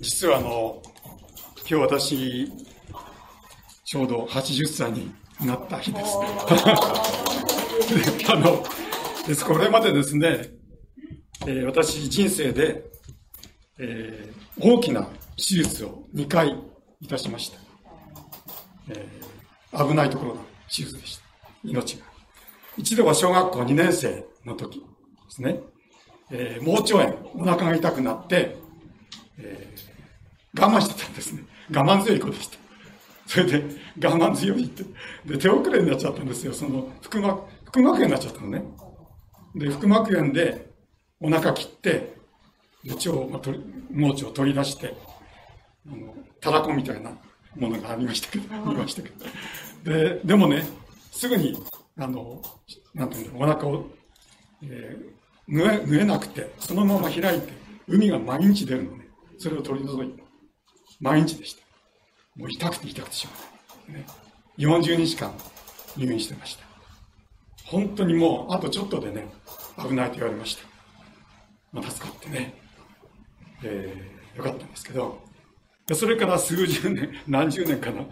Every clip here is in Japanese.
実は今日私ちょうど80歳になった日ですね。これまでですね、私人生で、大きな手術を2回いたしました。危ないところの手術でした。命が。一度は小学校2年生の時ですね、盲腸炎、お腹が痛くなって、我慢してたんですね。我慢強い子でした。それで我慢強いってで手遅れになっちゃったんですよ。その腹膜炎になっちゃったのね。で腹膜炎でお腹切ってで腸を、盲腸を取り出してたらこみたいなものがありましたけど見ましたけど。でもねすぐになんていうんだろうお腹を、縫えなくてそのまま開いて海が毎日出るのね。それを取り除いて毎日でした。もう痛くてしょうがない。40日間入院してました。本当にもうあとちょっとでね、危ないと言われました。まあ、助かってね、よかったんですけど、それから数十年、何十年かな、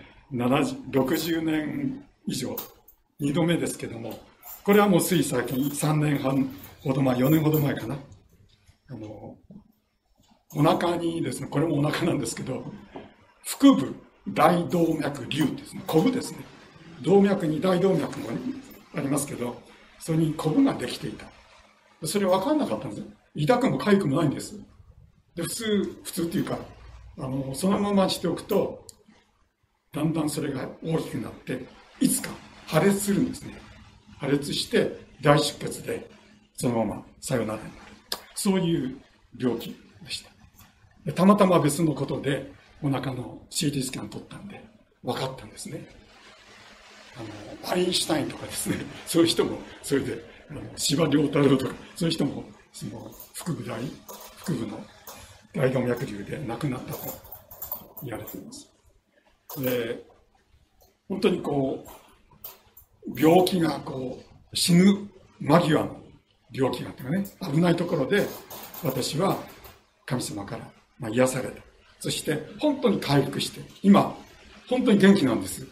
60年以上、2度目ですけども、これはもうつい最近、3年半ほど前、4年ほど前かな、お腹にですね、これもお腹なんですけど、腹部大動脈瘤ですね。コブですね。動脈に大動脈も、ね、ありますけど、それにコブができていた。それ分かんなかったんですよ。痛くも痒くもないんです。で普通っていうかそのまましておくとだんだんそれが大きくなっていつか破裂するんですね。破裂して大出血でそのままさよならになる。そういう病気でした。でたまたま別のことで。お腹の CT スキャン取ったんで分かったんですね。アインシュタインとかですね、そういう人も、それで司馬遼太郎とか、そういう人もその腹部の大動脈瘤で亡くなったと言われています。で、本当にこう病気がこう死ぬ間際の病気があってね、危ないところで私は神様から、癒された。そして本当に回復して今本当に元気なんです、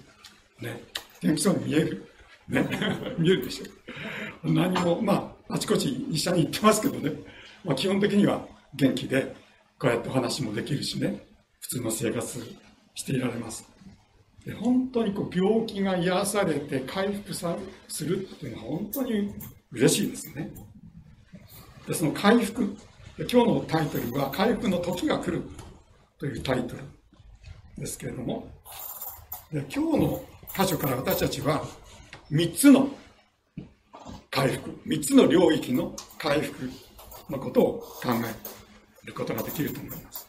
ね、元気そうに見える、ね、見えるでしょ。何もあちこち医者に行ってますけどね、基本的には元気でこうやってお話もできるしね、普通の生活していられます。で本当にこう病気が癒されて回復するっていうのは本当に嬉しいですね。でその回復、今日のタイトルは回復の時が来るというタイトルですけれども、今日の箇所から私たちは3つの回復、3つの領域の回復のことを考えることができると思います。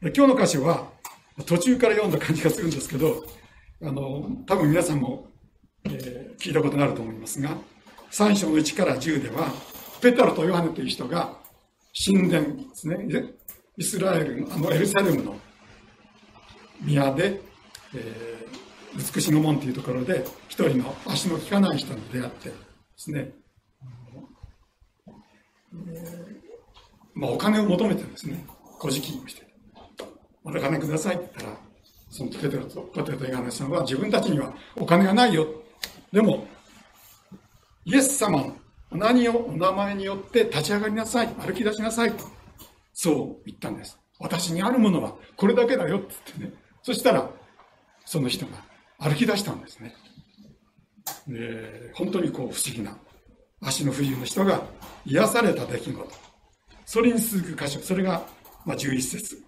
今日の箇所は途中から読んだ感じがするんですけど、多分皆さんも、聞いたことがあると思いますが、3章の1から10ではペテロとヨハネという人が神殿ですね、イスラエル、エルサレムの宮で、美しの門というところで一人の足の利かない人に出会ってですね、お金を求めてるんですね。小敷をしてお金くださいって言ったら、そのペテロとヨハネさんは自分たちにはお金がないよ、でもイエス様のお名前によって立ち上がりなさい、歩き出しなさいとそう言ったんです。私にあるものはこれだけだよって言ってね。そしたらその人が歩き出したんですね。で本当にこう不思議な足の不自由な人が癒された出来事。それに続く箇所、それが11節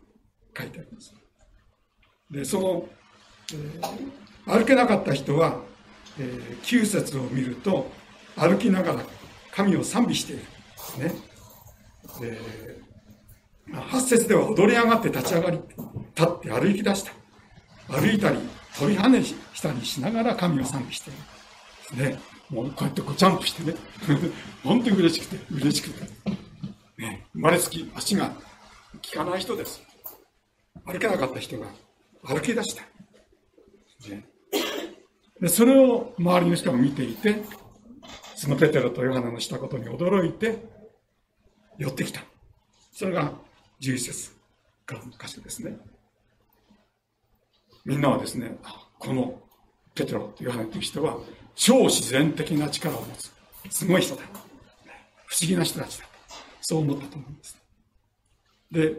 書いてあります。でその、歩けなかった人は、9節を見ると歩きながら神を賛美しているんですね。8節では踊り上がって立ち上がり、立って歩き出した。歩いたり、飛び跳ねしたりしながら神を賛美している。ね、もうこうやってこうジャンプしてね、本当に嬉しくて、ね、生まれつき足が利かない人です。歩けなかった人が歩き出した。ね、でそれを周りの人が見ていて、そのペテロとヨハネのしたことに驚いて寄ってきた。それが11節が箇所ですね。みんなはですね、このペテロという人は超自然的な力を持つすごい人だ、不思議な人たちだ、そう思ったと思うんです。で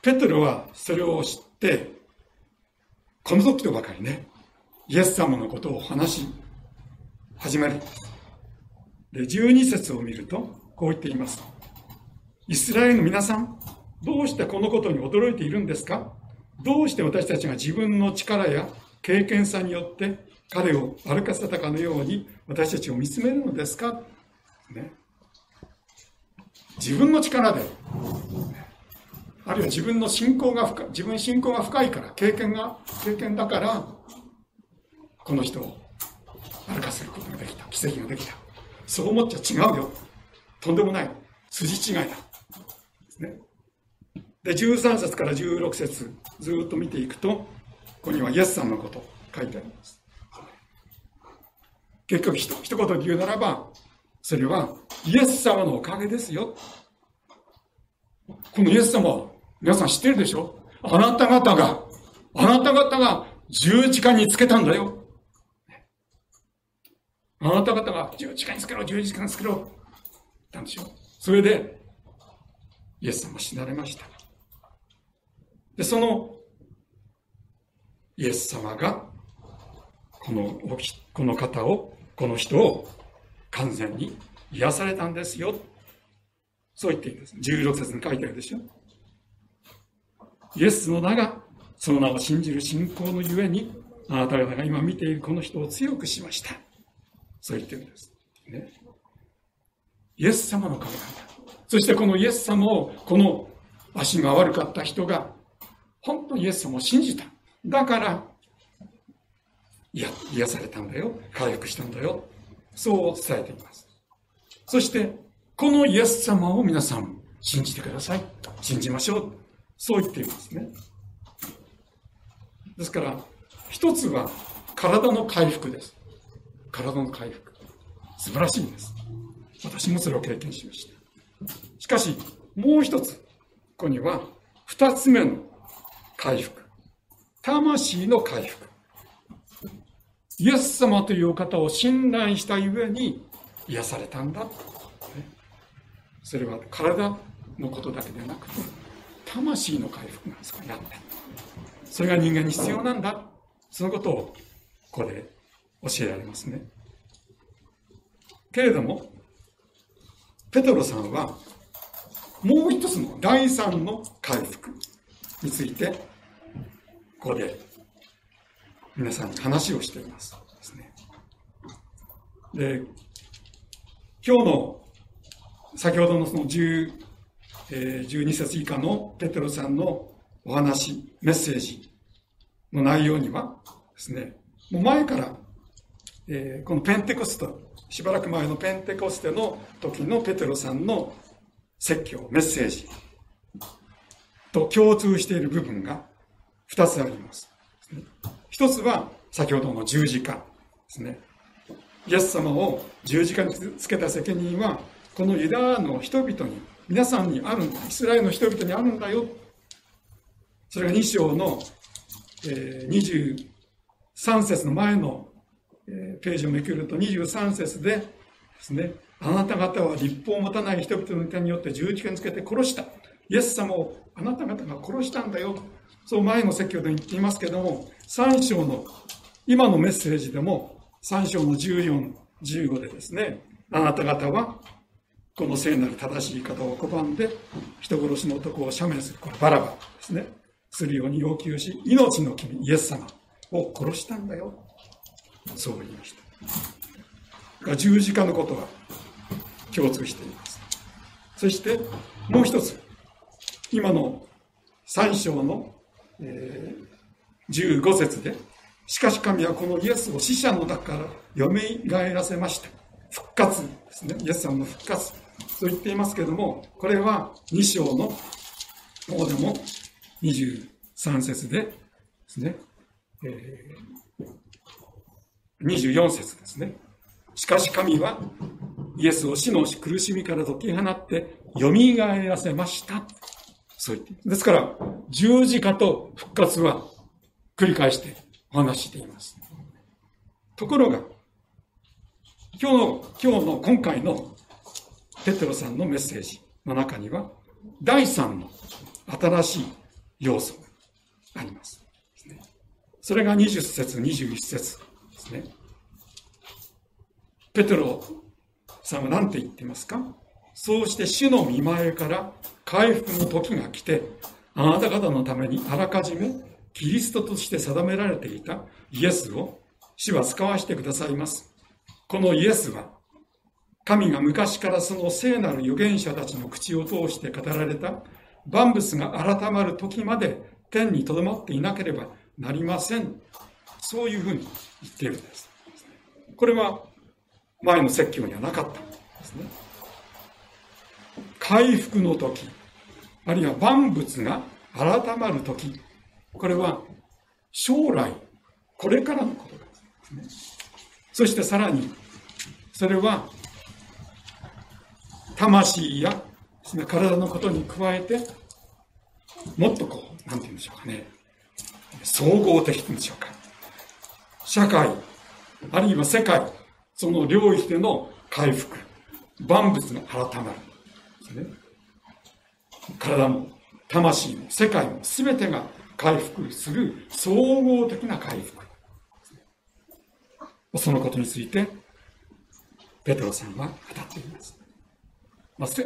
ペテロはそれを知って、この時とばかりね、イエス様のことを話し始めるんです。で12節を見るとこう言っています。イスラエルの皆さん、どうしてこのことに驚いているんですか？どうして私たちが自分の力や経験さによって彼を歩かせたかのように私たちを見つめるのですか、ね、自分の力で、あるいは自分の信仰が深い、自分信仰が深いから経験だからこの人を歩かせることができた、奇跡ができた、そう思っちゃ違うよ、とんでもない、筋違いだですね。で13節から16節ずっと見ていくと、ここにはイエス様のこと書いてあります。結局一言で言うならば、それはイエス様のおかげですよ。このイエス様は皆さん知ってるでしょ。あなた方が十字架につけたんだよ。あなた方が十字架につけろ、十字架につけろって言ったんでしょ。それでイエス様死なれました。でそのイエス様がこの人を完全に癒されたんですよ。そう言っているんです。16節に書いてあるでしょ。イエスの名が、その名を信じる信仰のゆえに、あなた方が今見ているこの人を強くしました。そう言っているんです、ね、イエス様のおかげなんだ。そしてこのイエス様を、この足が悪かった人が本当にイエス様を信じた、だから癒されたんだよ、回復したんだよ、そう伝えています。そしてこのイエス様を皆さん信じてください、信じましょう、そう言っていますね。ですから一つは体の回復です。体の回復素晴らしいんです。私もそれを経験しました。しかしもう一つ、ここには二つ目の回復、魂の回復。イエス様というお方を信頼したゆえに癒されたんだ。それは体のことだけでなくて、魂の回復がそこにあって、それが人間に必要なんだ、そのことをここで教えられますね。けれどもペテロさんはもう一つの第三の回復についてここで皆さんに話をしていますですね。で今日の先ほどのその12節以下のペテロさんのお話、メッセージの内容にはですね、もう前から、このペンテコステ、しばらく前のペンテコステの時のペテロさんの説教、メッセージと共通している部分が2つあります。一つは先ほどの十字架ですね。イエス様を十字架につけた責任はこのユダヤの人々に、皆さんにあるんだ、イスラエルの人々にあるんだよ。それが2章の、23節の前の、ページをめくると23節でですね、あなた方は律法を持たない人々の手によって十字架につけて殺した、イエス様をあなた方が殺したんだよ、そう前の説教で言っていますけども、3章の今のメッセージでも3章の14、15でですね、あなた方はこの聖なる正しい方を拒んで人殺しの男を赦免する、これバラバラですね、するように要求し、命の君イエス様を殺したんだよ、そう言いました。十字架のことは共通しています。そしてもう一つ、今の3章の、15節で、しかし神はこのイエスを死者の中からよみがえらせました、復活ですね、イエス様の復活、そう言っていますけれども、これは2章の方でも23節でですね、24節ですね、しかし神はイエスを死の苦しみから解き放ってよみがえらせました、そう言って。ですから十字架と復活は繰り返してお話しています。ところが今日の今回のペテロさんのメッセージの中には第3の新しい要素があります。それが20節21節ですね。ペテロさんは何て言ってますか？そうして主の御前から回復の時が来て、あなた方のためにあらかじめキリストとして定められていたイエスを主は使わしてくださいます。このイエスは神が昔からその聖なる預言者たちの口を通して語られた万物が改まる時まで天にとどまっていなければなりません。そういうふうに言っているんです。これは前の説教にはなかったんですね。回復の時、あるいは万物が改まる時、これは将来、これからのことですね。そしてさらにそれは魂や体のことに加えて、もっとこう、なんて言うんでしょうかね、総合的でしょうか、社会あるいは世界、その領域での回復、万物が改まる、ね、体も魂も世界も全てが回復する総合的な回復、そのことについてペテロさんは語っています。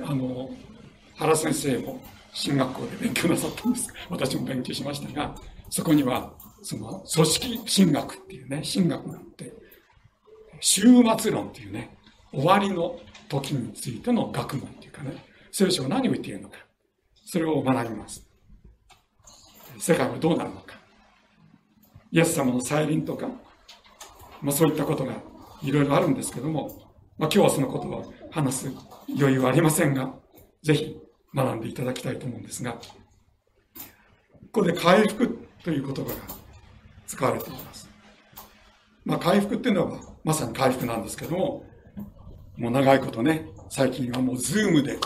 原先生も進学校で勉強なさったんです。私も勉強しましたが、そこにはその組織神学っていうね、神学があって、終末論っていうね、終わりの時についての学問っていうかね、聖書は何を言っているのか、それを学びます。世界はどうなるのか、イエス様の再臨とか、そういったことがいろいろあるんですけども、今日はそのことを話す余裕はありませんが、ぜひ学んでいただきたいと思うんですが、ここで回復という言葉が使われています。回復っていうのはまさに回復なんですけども、もう長いことね、最近はもうズームで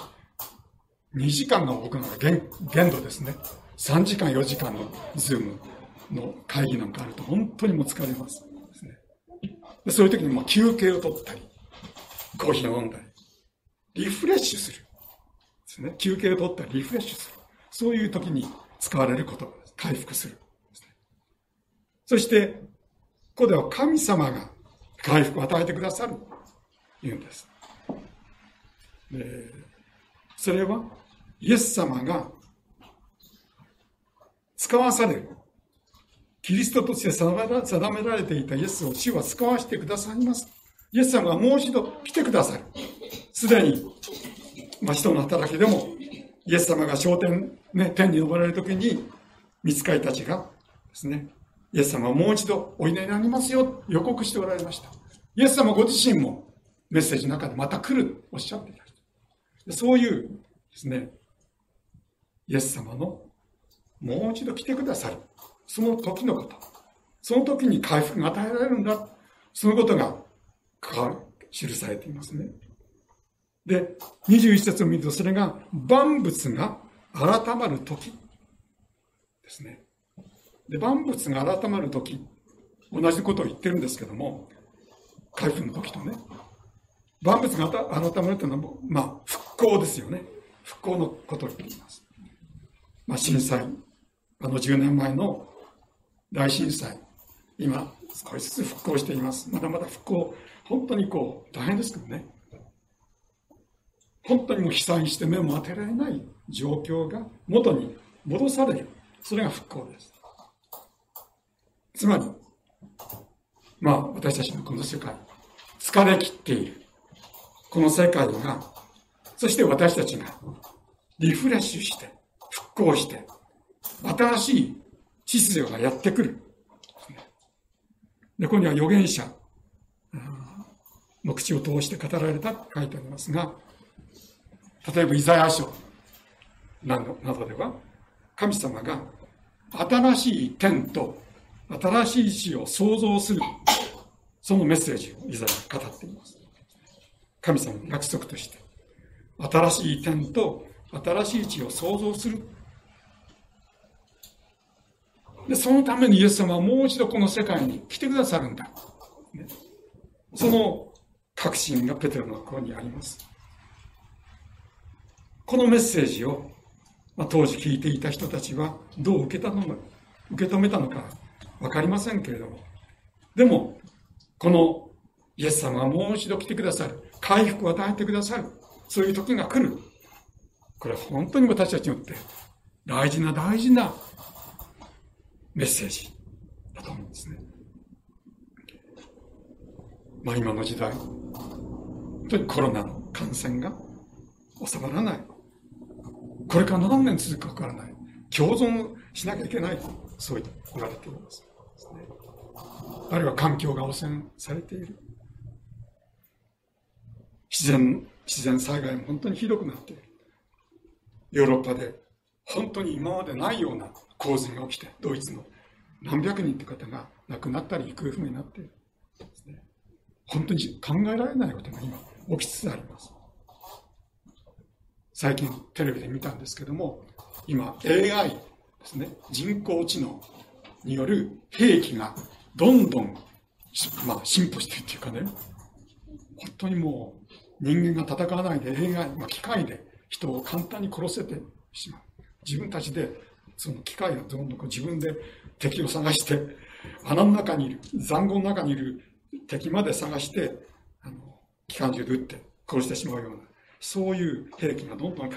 2時間が僕の限度ですね。3時間4時間のズームの会議なんかあると本当にもう疲れます。そういう時に休憩を取ったり、コーヒーを飲んだり、リフレッシュするですね。休憩を取ったりリフレッシュする。そういう時に使われること、回復するですね。そして、ここでは神様が回復を与えてくださると言うんです。それはイエス様が使わされる。キリストとして定められていたイエスを主は使わせてくださいます。イエス様がもう一度来てくださる。すでに、人の働きでも、イエス様が天に昇られるときに、御使いたちがですね、イエス様はもう一度おいでになりますよと予告しておられました。イエス様ご自身もメッセージの中でまた来るとおっしゃっていました。そういうですね、イエス様のもう一度来てくださる。その時のこと、その時に回復が与えられるんだ、そのことが記されていますね。で、21節を見ると、それが万物が改まる時ですね。で、万物が改まる時、同じことを言ってるんですけども、回復の時とね、万物が改まるというのは、復興ですよね。復興のことを言っています。震災、10年前の大震災、今少しずつ復興しています。まだまだ復興、本当にこう大変ですけどね、本当にもう被災して目も当てられない状況が元に戻される、それが復興です。つまり私たちのこの世界、疲れ切っているこの世界が、そして私たちがリフレッシュして復興して、新しい秩序がやってくる。で、ここには預言者の口を通して語られたと書いてありますが、例えばイザヤ書などでは、神様が新しい天と新しい地を創造する、そのメッセージをイザヤが語っています。神様の約束として、新しい天と新しい地を創造する、で、そのためにイエス様はもう一度この世界に来てくださるんだ。ね、その確信がペテロの心にあります。このメッセージを、当時聞いていた人たちはどう受け止めたのか分かりませんけれども、でもこのイエス様はもう一度来てくださる、回復を与えてくださる、そういう時が来る。これは本当に私たちにとって大事な大事なメッセージだと思うんですね。今の時代、本当にコロナの感染が収まらない、これから何年続くか分からない、共存しなきゃいけない、そういった言われています。あるいは環境が汚染されている、自然災害も本当にひどくなっている。ヨーロッパで本当に今までないような洪水が起きて、ドイツの何百人という方が亡くなったり行方不明になっている。本当に考えられないことが今起きつつあります。最近テレビで見たんですけども、今 AI ですね、人工知能による兵器がどんどん、進歩しているというかね、本当にもう人間が戦わないで AI、機械で人を簡単に殺せてしまう。自分たちでその機械をどんどん自分で敵を探して、穴の中にいる、塹壕の中にいる敵まで探して、機関銃で撃って殺してしまうような、そういう兵器がどんどん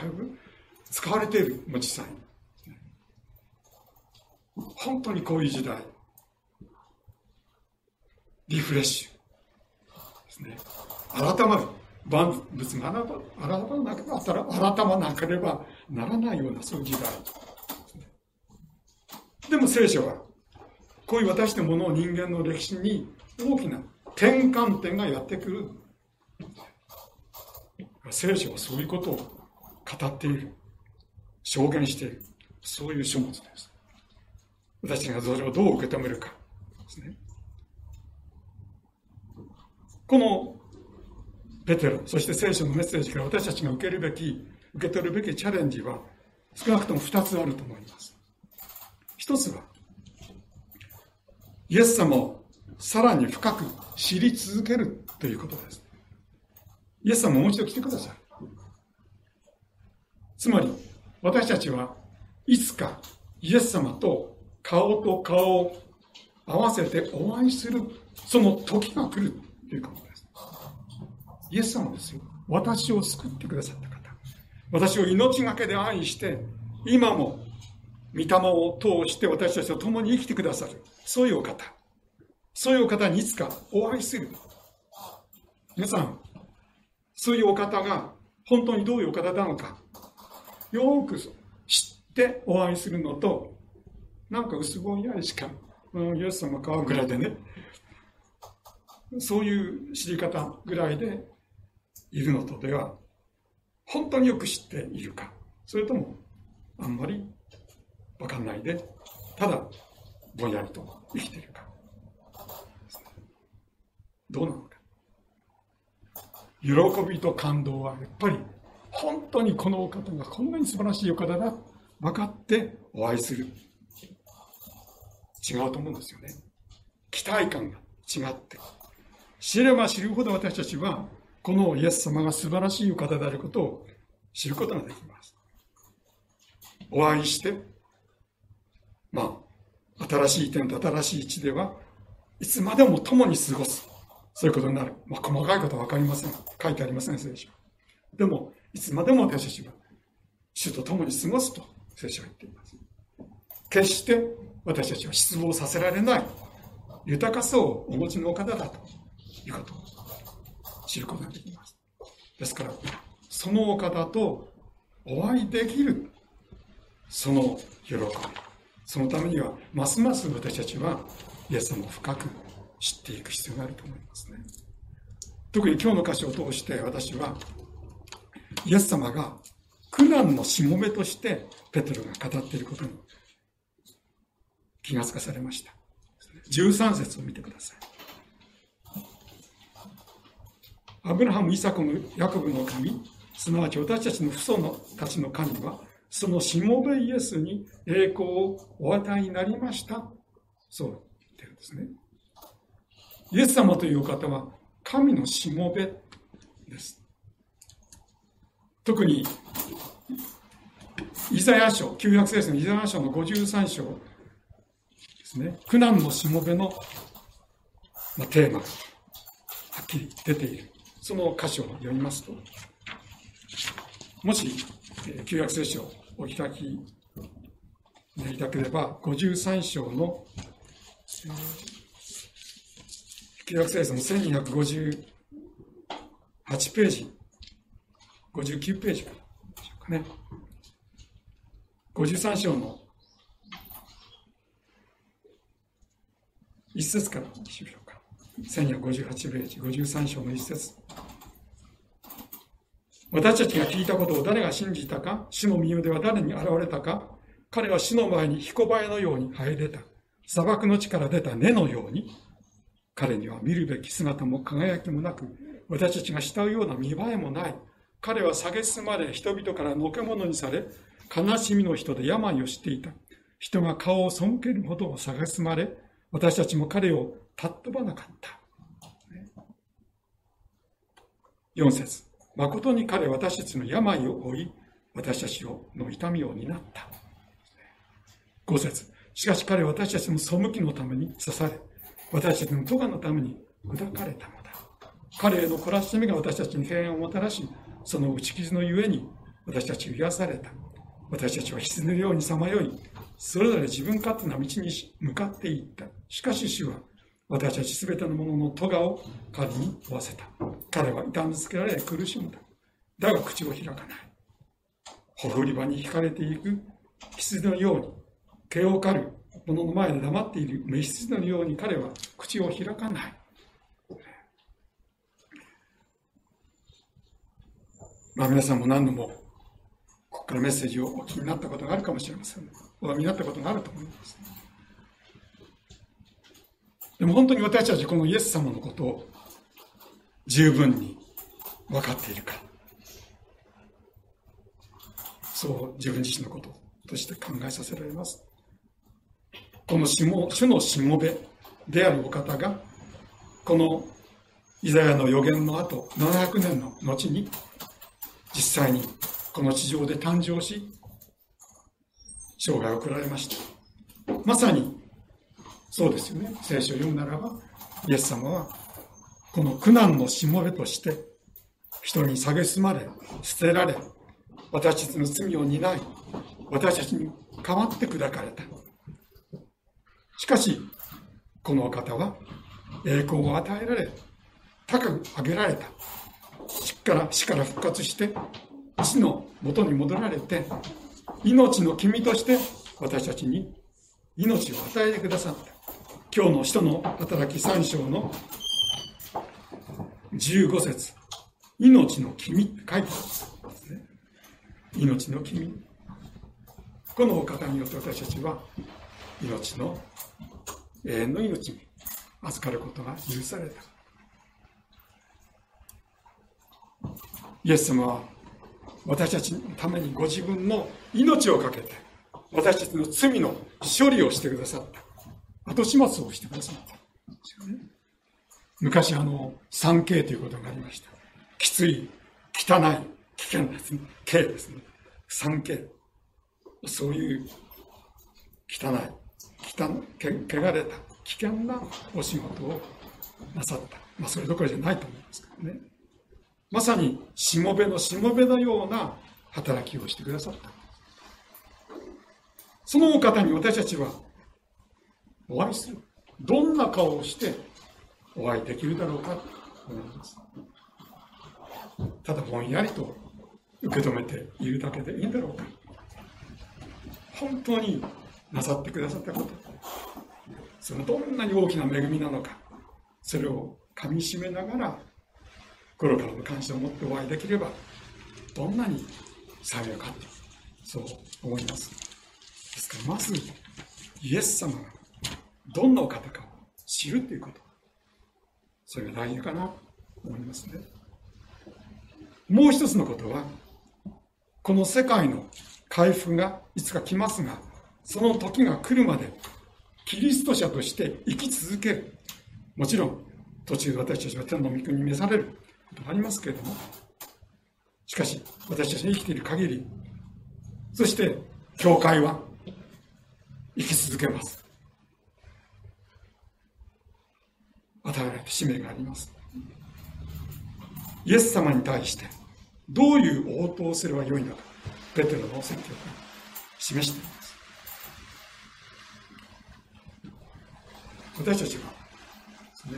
使われている、実際に。本当にこういう時代、リフレッシュですね。改まる、万物が改まなければならないような、そういう時代ですね。でも聖書は、こういう私のものを人間の歴史に大きな転換点がやってくる。聖書はそういうことを語っている、証言している、そういう書物です。私がそれをどう受け止めるかですね。このペテロ、そして聖書のメッセージから私たちが受け取るべきチャレンジは、少なくとも2つあると思います。1つは、イエス様をさらに深く知り続けるということです。イエス様もう一度来てください。つまり、私たちはいつかイエス様と顔と顔を合わせてお会いする、その時が来るということです。イエス様ですよ。私を救ってくださった方。私を命がけで愛して、今も御霊を通して私たちと共に生きてくださる。そういうお方。そういうお方にいつかお会いする。皆さん、そういうお方が本当にどういうお方なのか、よく知ってお会いするのと、薄ぼんやりしか、イエス様かぐらいでね、そういう知り方ぐらいでいるのとでは、本当によく知っているか、それともあんまり分かんないで、ただぼんやりと生きているか、どうなのか。喜びと感動はやっぱり本当にこのお方がこんなに素晴らしいお方だ、分かってお会いする。違うと思うんですよね。期待感が違って、知れば知るほど私たちはこのイエス様が素晴らしいお方であることを知ることができます。お会いして、新しい天と新しい地ではいつまでも共に過ごす、そういうことになる。細かいことは分かりません。書いてありません、聖書。でも、いつまでも私たちは主と共に過ごすと聖書は言っています。決して私たちは失望させられない豊かさをお持ちのお方だということを知ることができます。ですから、そのお方とお会いできる、その喜び。そのためには、ますます私たちはイエス様を深く知っていく必要があると思いますね。特に今日の歌詞を通して、私はイエス様が苦難のしもべとしてペテロが語っていることに気がつかされました。13節を見てください。アブラハム、イサク、ヤコブの神、すなわち私たちの父祖たちの神は、そのしもべイエスに栄光をお与えになりました。そう言ってるんですね。イエス様という方は神のしもべです。特にイザヤ書、旧約聖書のイザヤ書の53章ですね、苦難のしもべのテーマがはっきり出ている。その箇所を読みますと、もし旧約聖書をお開きいただければ、53章の旧約聖書の1258ページ、59ページからでしょうかね。53章の1節からでしょうか。1258ページ、53章の1節。私たちが聞いたことを誰が信じたか、主の御代では誰に現れたか、彼は主の前にひこばえのように這い出た。砂漠の地から出た根のように、彼には見るべき姿も輝きもなく、私たちが慕うような見栄えもない。彼は蔑まれ、人々からのけものにされ、悲しみの人で病を知っていた。人が顔を背けるほどを蔑まれ、私たちも彼を尊ばなかった。4節、誠に彼は私たちの病を負い、私たちの痛みを担った。5節、しかし彼は私たちの背きのために刺され、私たちの咎のために砕かれたのだ。彼への懲らしみが私たちに平安をもたらし、その打ち傷のゆえに私たちは癒された。私たちは羊のようにさまよい、それぞれ自分勝手な道に向かっていった。しかし主は私たちすべてのものの咎を彼に負わせた。彼は痛みつけられ苦しんだ。だが口を開かない。ほふり場に引かれていく羊のように、毛を刈る者の前で黙っている雌羊のように彼は口を開かない。まあ、皆さんも何度もここからメッセージをお聞きになったことがあるかもしれません。お読みになったことがあると思います。でも本当に私たちこのイエス様のことを十分に分かっているか、そう自分自身のこととして考えさせられます。この主のしもべであるお方が、このイザヤの予言の後、700年の後に実際にこの地上で誕生し、生涯を送られました。まさにそうですよね。聖書を読むならば、イエス様はこの苦難のしもべとして、人に蔑まれ、捨てられ、私たちの罪を担い、私たちに代わって砕かれた。しかしこのお方は栄光を与えられ、高く上げられた。死から復活して地の元に戻られて、命の君として私たちに命を与えてくださった。今日の使徒の働き3章の15節、命の君って書いてあるんですね。命の君、このお方によって私たちは命の、永遠の命に預かることが許された。イエス様は私たちのためにご自分の命をかけて、私たちの罪の処理をしてくださった。後始末をしてくださった。昔産経ということがありました。きつい、汚い、危険ですね、刑ですね、産経。そういう汚い、汚れた、危険なお仕事をなさった。まあ、それどころじゃないと思いますけどね。まさにしもべのしもべのような働きをしてくださった。そのお方に私たちはお会いする。どんな顔をしてお会いできるだろうかと思います。ただぼんやりと受け止めているだけでいいんだろうか。本当になさってくださったこと、そのどんなに大きな恵みなのか、それをかみしめながら心からの感謝を持ってお会いできれば、どんなに幸いかと、そう思います。ですから、まずイエス様がどんなお方かを知るということ、それが大事かなと思いますね。もう一つのことは、この世界の回復がいつか来ますが、その時が来るまでキリスト者として生き続ける。もちろん途中私たちは天の御国に召されることがありますけれども、しかし私たちが生きている限り、そして教会は生き続けます。与えられた使命があります。イエス様に対してどういう応答をすればよいのか、ペテロの説教が示しています。私たちはですね、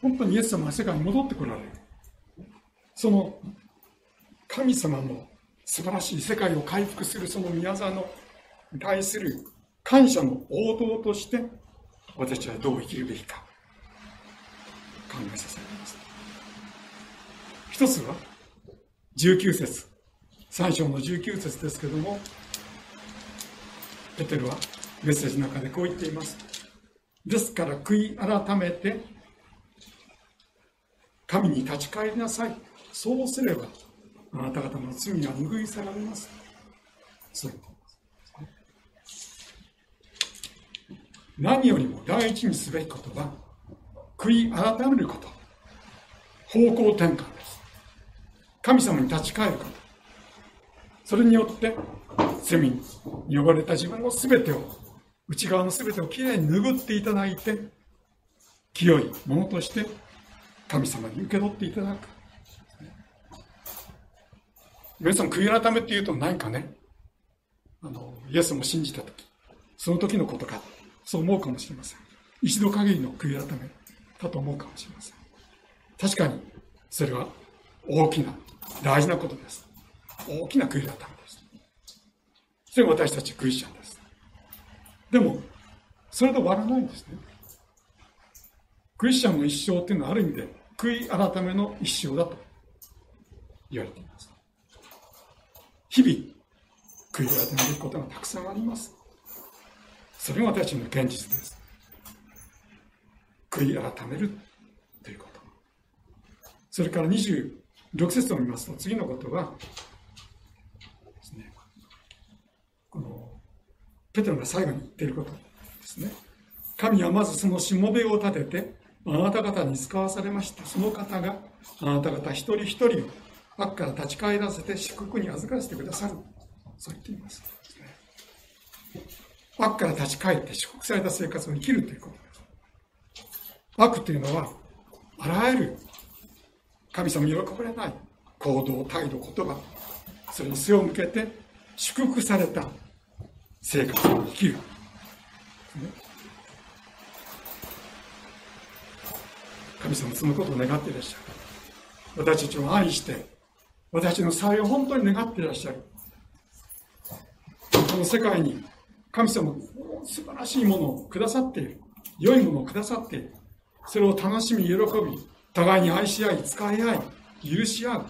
本当にイエス様が世界に戻ってこられる、その神様の素晴らしい世界を回復するその宮沢のに対する感謝の応答として、私たちはどう生きるべきか考えさせられます。一つは19節、3章の19節ですけれども、ペテロはメッセージの中でこう言っています。ですから悔い改めて神に立ち返りなさい。そうすればあなた方の罪は拭い去られます。そう何よりも第一にすべきことは悔い改めること、方向転換です。神様に立ち返ること、それによって罪に汚れた自分のすべてを、内側のすべてをきれいに拭っていただいて、清いものとして神様に受け取っていただく。皆さん、悔い改めっていうと何かね、イエスも信じたとき、その時のことか、そう思うかもしれません。一度限りの悔い改めだと思うかもしれません。確かにそれは大きな大事なことです。大きな悔い改めです。それが私たちクリスチャンです。でもそれで終わらないんですね。クリスチャンの一生というのはある意味で悔い改めの一生だと言われています。日々悔い改めることがたくさんあります。それが私の現実です。悔い改めるということ。それから26節を見ますと、次のことはですね、このペテロが最後に言っていることですね。神はまずそのしもべを立ててあなた方に使わされました。その方があなた方一人一人を悪から立ち返らせて祝福に預からせてくださる。そう言っています。悪から立ち返って祝福された生活を生きるということです。悪というのはあらゆる神様に喜ばれない行動、態度、言葉、それに背を向けて祝福された生活を生きる。神様はそのことを願っていらっしゃる。私たちを愛して私たちの幸いを本当に願っていらっしゃる。この世界に神様素晴らしいものをくださっている、良いものをくださっている。それを楽しみ喜び、互いに愛し合い、使い合い、許し合う、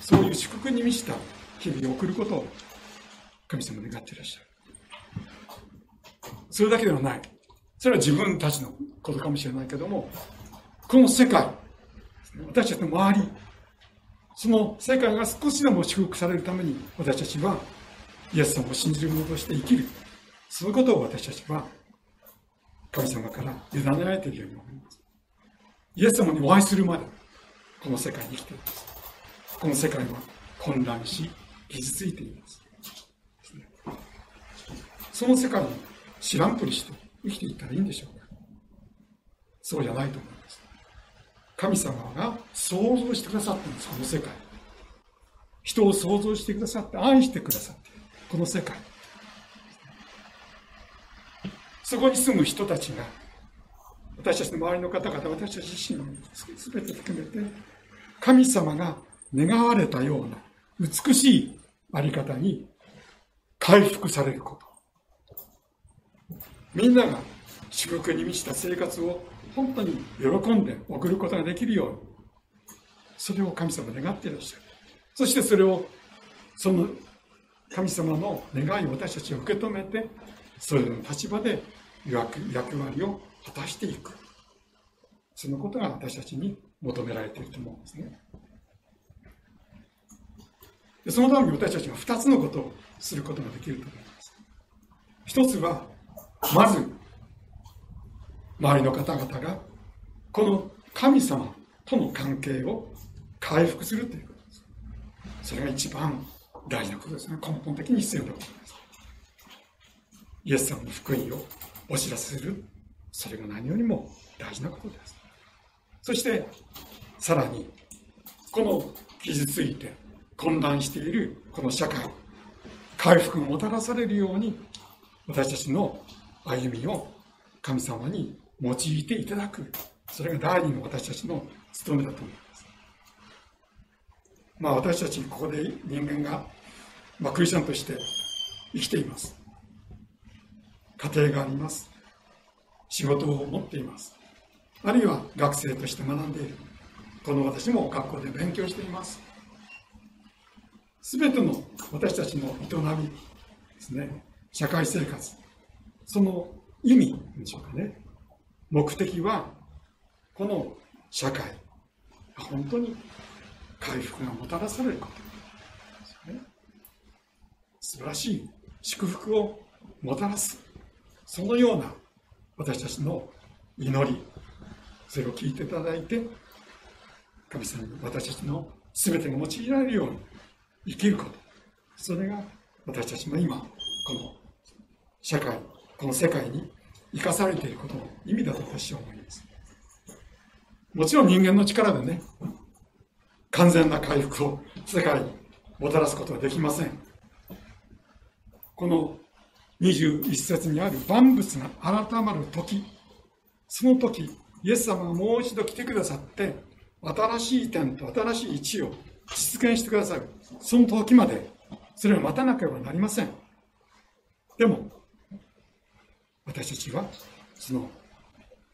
そういう祝福に満ちた日々を送ることを神様願っていらっしゃる。それだけではない。それは自分たちのことかもしれないけども、この世界、私たちの周り、その世界が少しでも祝福されるために、私たちはイエス様を信じる者として生きる。そのことを私たちは神様から委ねられているように思います。イエス様にお会いするまでこの世界に生きています。この世界は混乱し傷ついています。その世界に知らんぷりして生きていったらいいんでしょうか。そうじゃないと思います。神様が創造してくださったんです。この世界、人を創造してくださって愛してくださっているこの世界、そこに住む人たちが、私たちの周りの方々、私たち自身を全て含めて、神様が願われたような美しいあり方に回復されること。みんなが祝福に満ちた生活を本当に喜んで送ることができるように、それを神様願っていらっしゃる。そしてそれを、その神様の願いを私たちは受け止めて、それぞれの立場で役割を果たしていく。そのことが私たちに求められていると思うんですね。でそのために私たちは2つのことをすることができると思います。一つは、まず、周りの方々が、この神様との関係を回復するということです。それが一番大事なことですね。根本的に必要なことです。イエス様の福音をお知らせする。それが何よりも大事なことです。そして、さらに、この傷ついて混乱しているこの社会、回復がもたらされるように、私たちの歩みを神様に用いていただく。それが第二の私たちの務めだと思います。まあ私たちここで人間が、クリスチャンとして生きています。家庭があります。仕事を持っています。あるいは学生として学んでいる。この私も学校で勉強しています。すべての私たちの営みですね、社会生活、その意味でしょうかね、目的は、この社会が本当に回復がもたらされることですね。素晴らしい祝福をもたらす、そのような私たちの祈り、それを聞いていただいて、神様に私たちの全てが用いられるように生きること、それが私たちの今、この社会、この世界に生かされていることの意味だと私は思います。もちろん人間の力でね、完全な回復を世界にもたらすことはできません。この21節にある万物が改まる時、その時、イエス様がもう一度来てくださって、新しい点と新しい地を実現してくださる。その時まで、それを待たなければなりません。でも、私たちは、その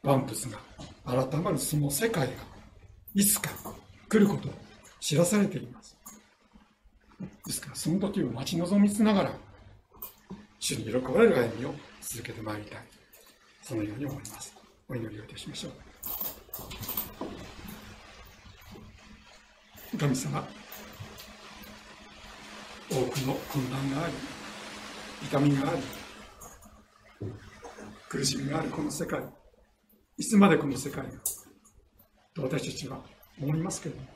万物が改まるその世界が、いつか来ることを知らされています。ですから、その時を待ち望みつながら、主に喜ばれる歩みを続けてまいりたい。そのように思います。お祈りをいたしましょう。神様、多くの混乱があり、痛みがあり、苦しみがあるこの世界、いつまでこの世界がと私たちは思いますけれども、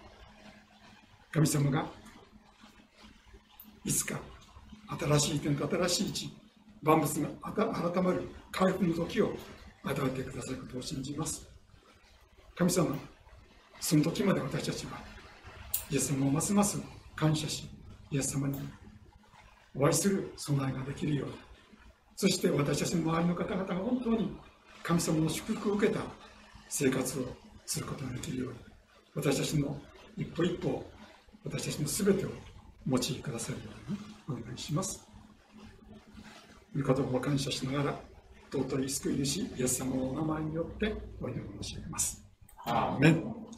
神様がいつか新しい点と新しい地、万物が改まる回復の時を与えてくださることを信じます。神様、その時まで私たちはイエス様をますます感謝し、イエス様にお会いする備えができるように、そして私たちの周りの方々が本当に神様の祝福を受けた生活をすることができるように、私たちの一歩一歩、私たちのすべてを用いてくださるようにお願いします。御言葉を感謝しながら、尊い救い主イエス様のお名前によってお祈り申し上げます。アーメン。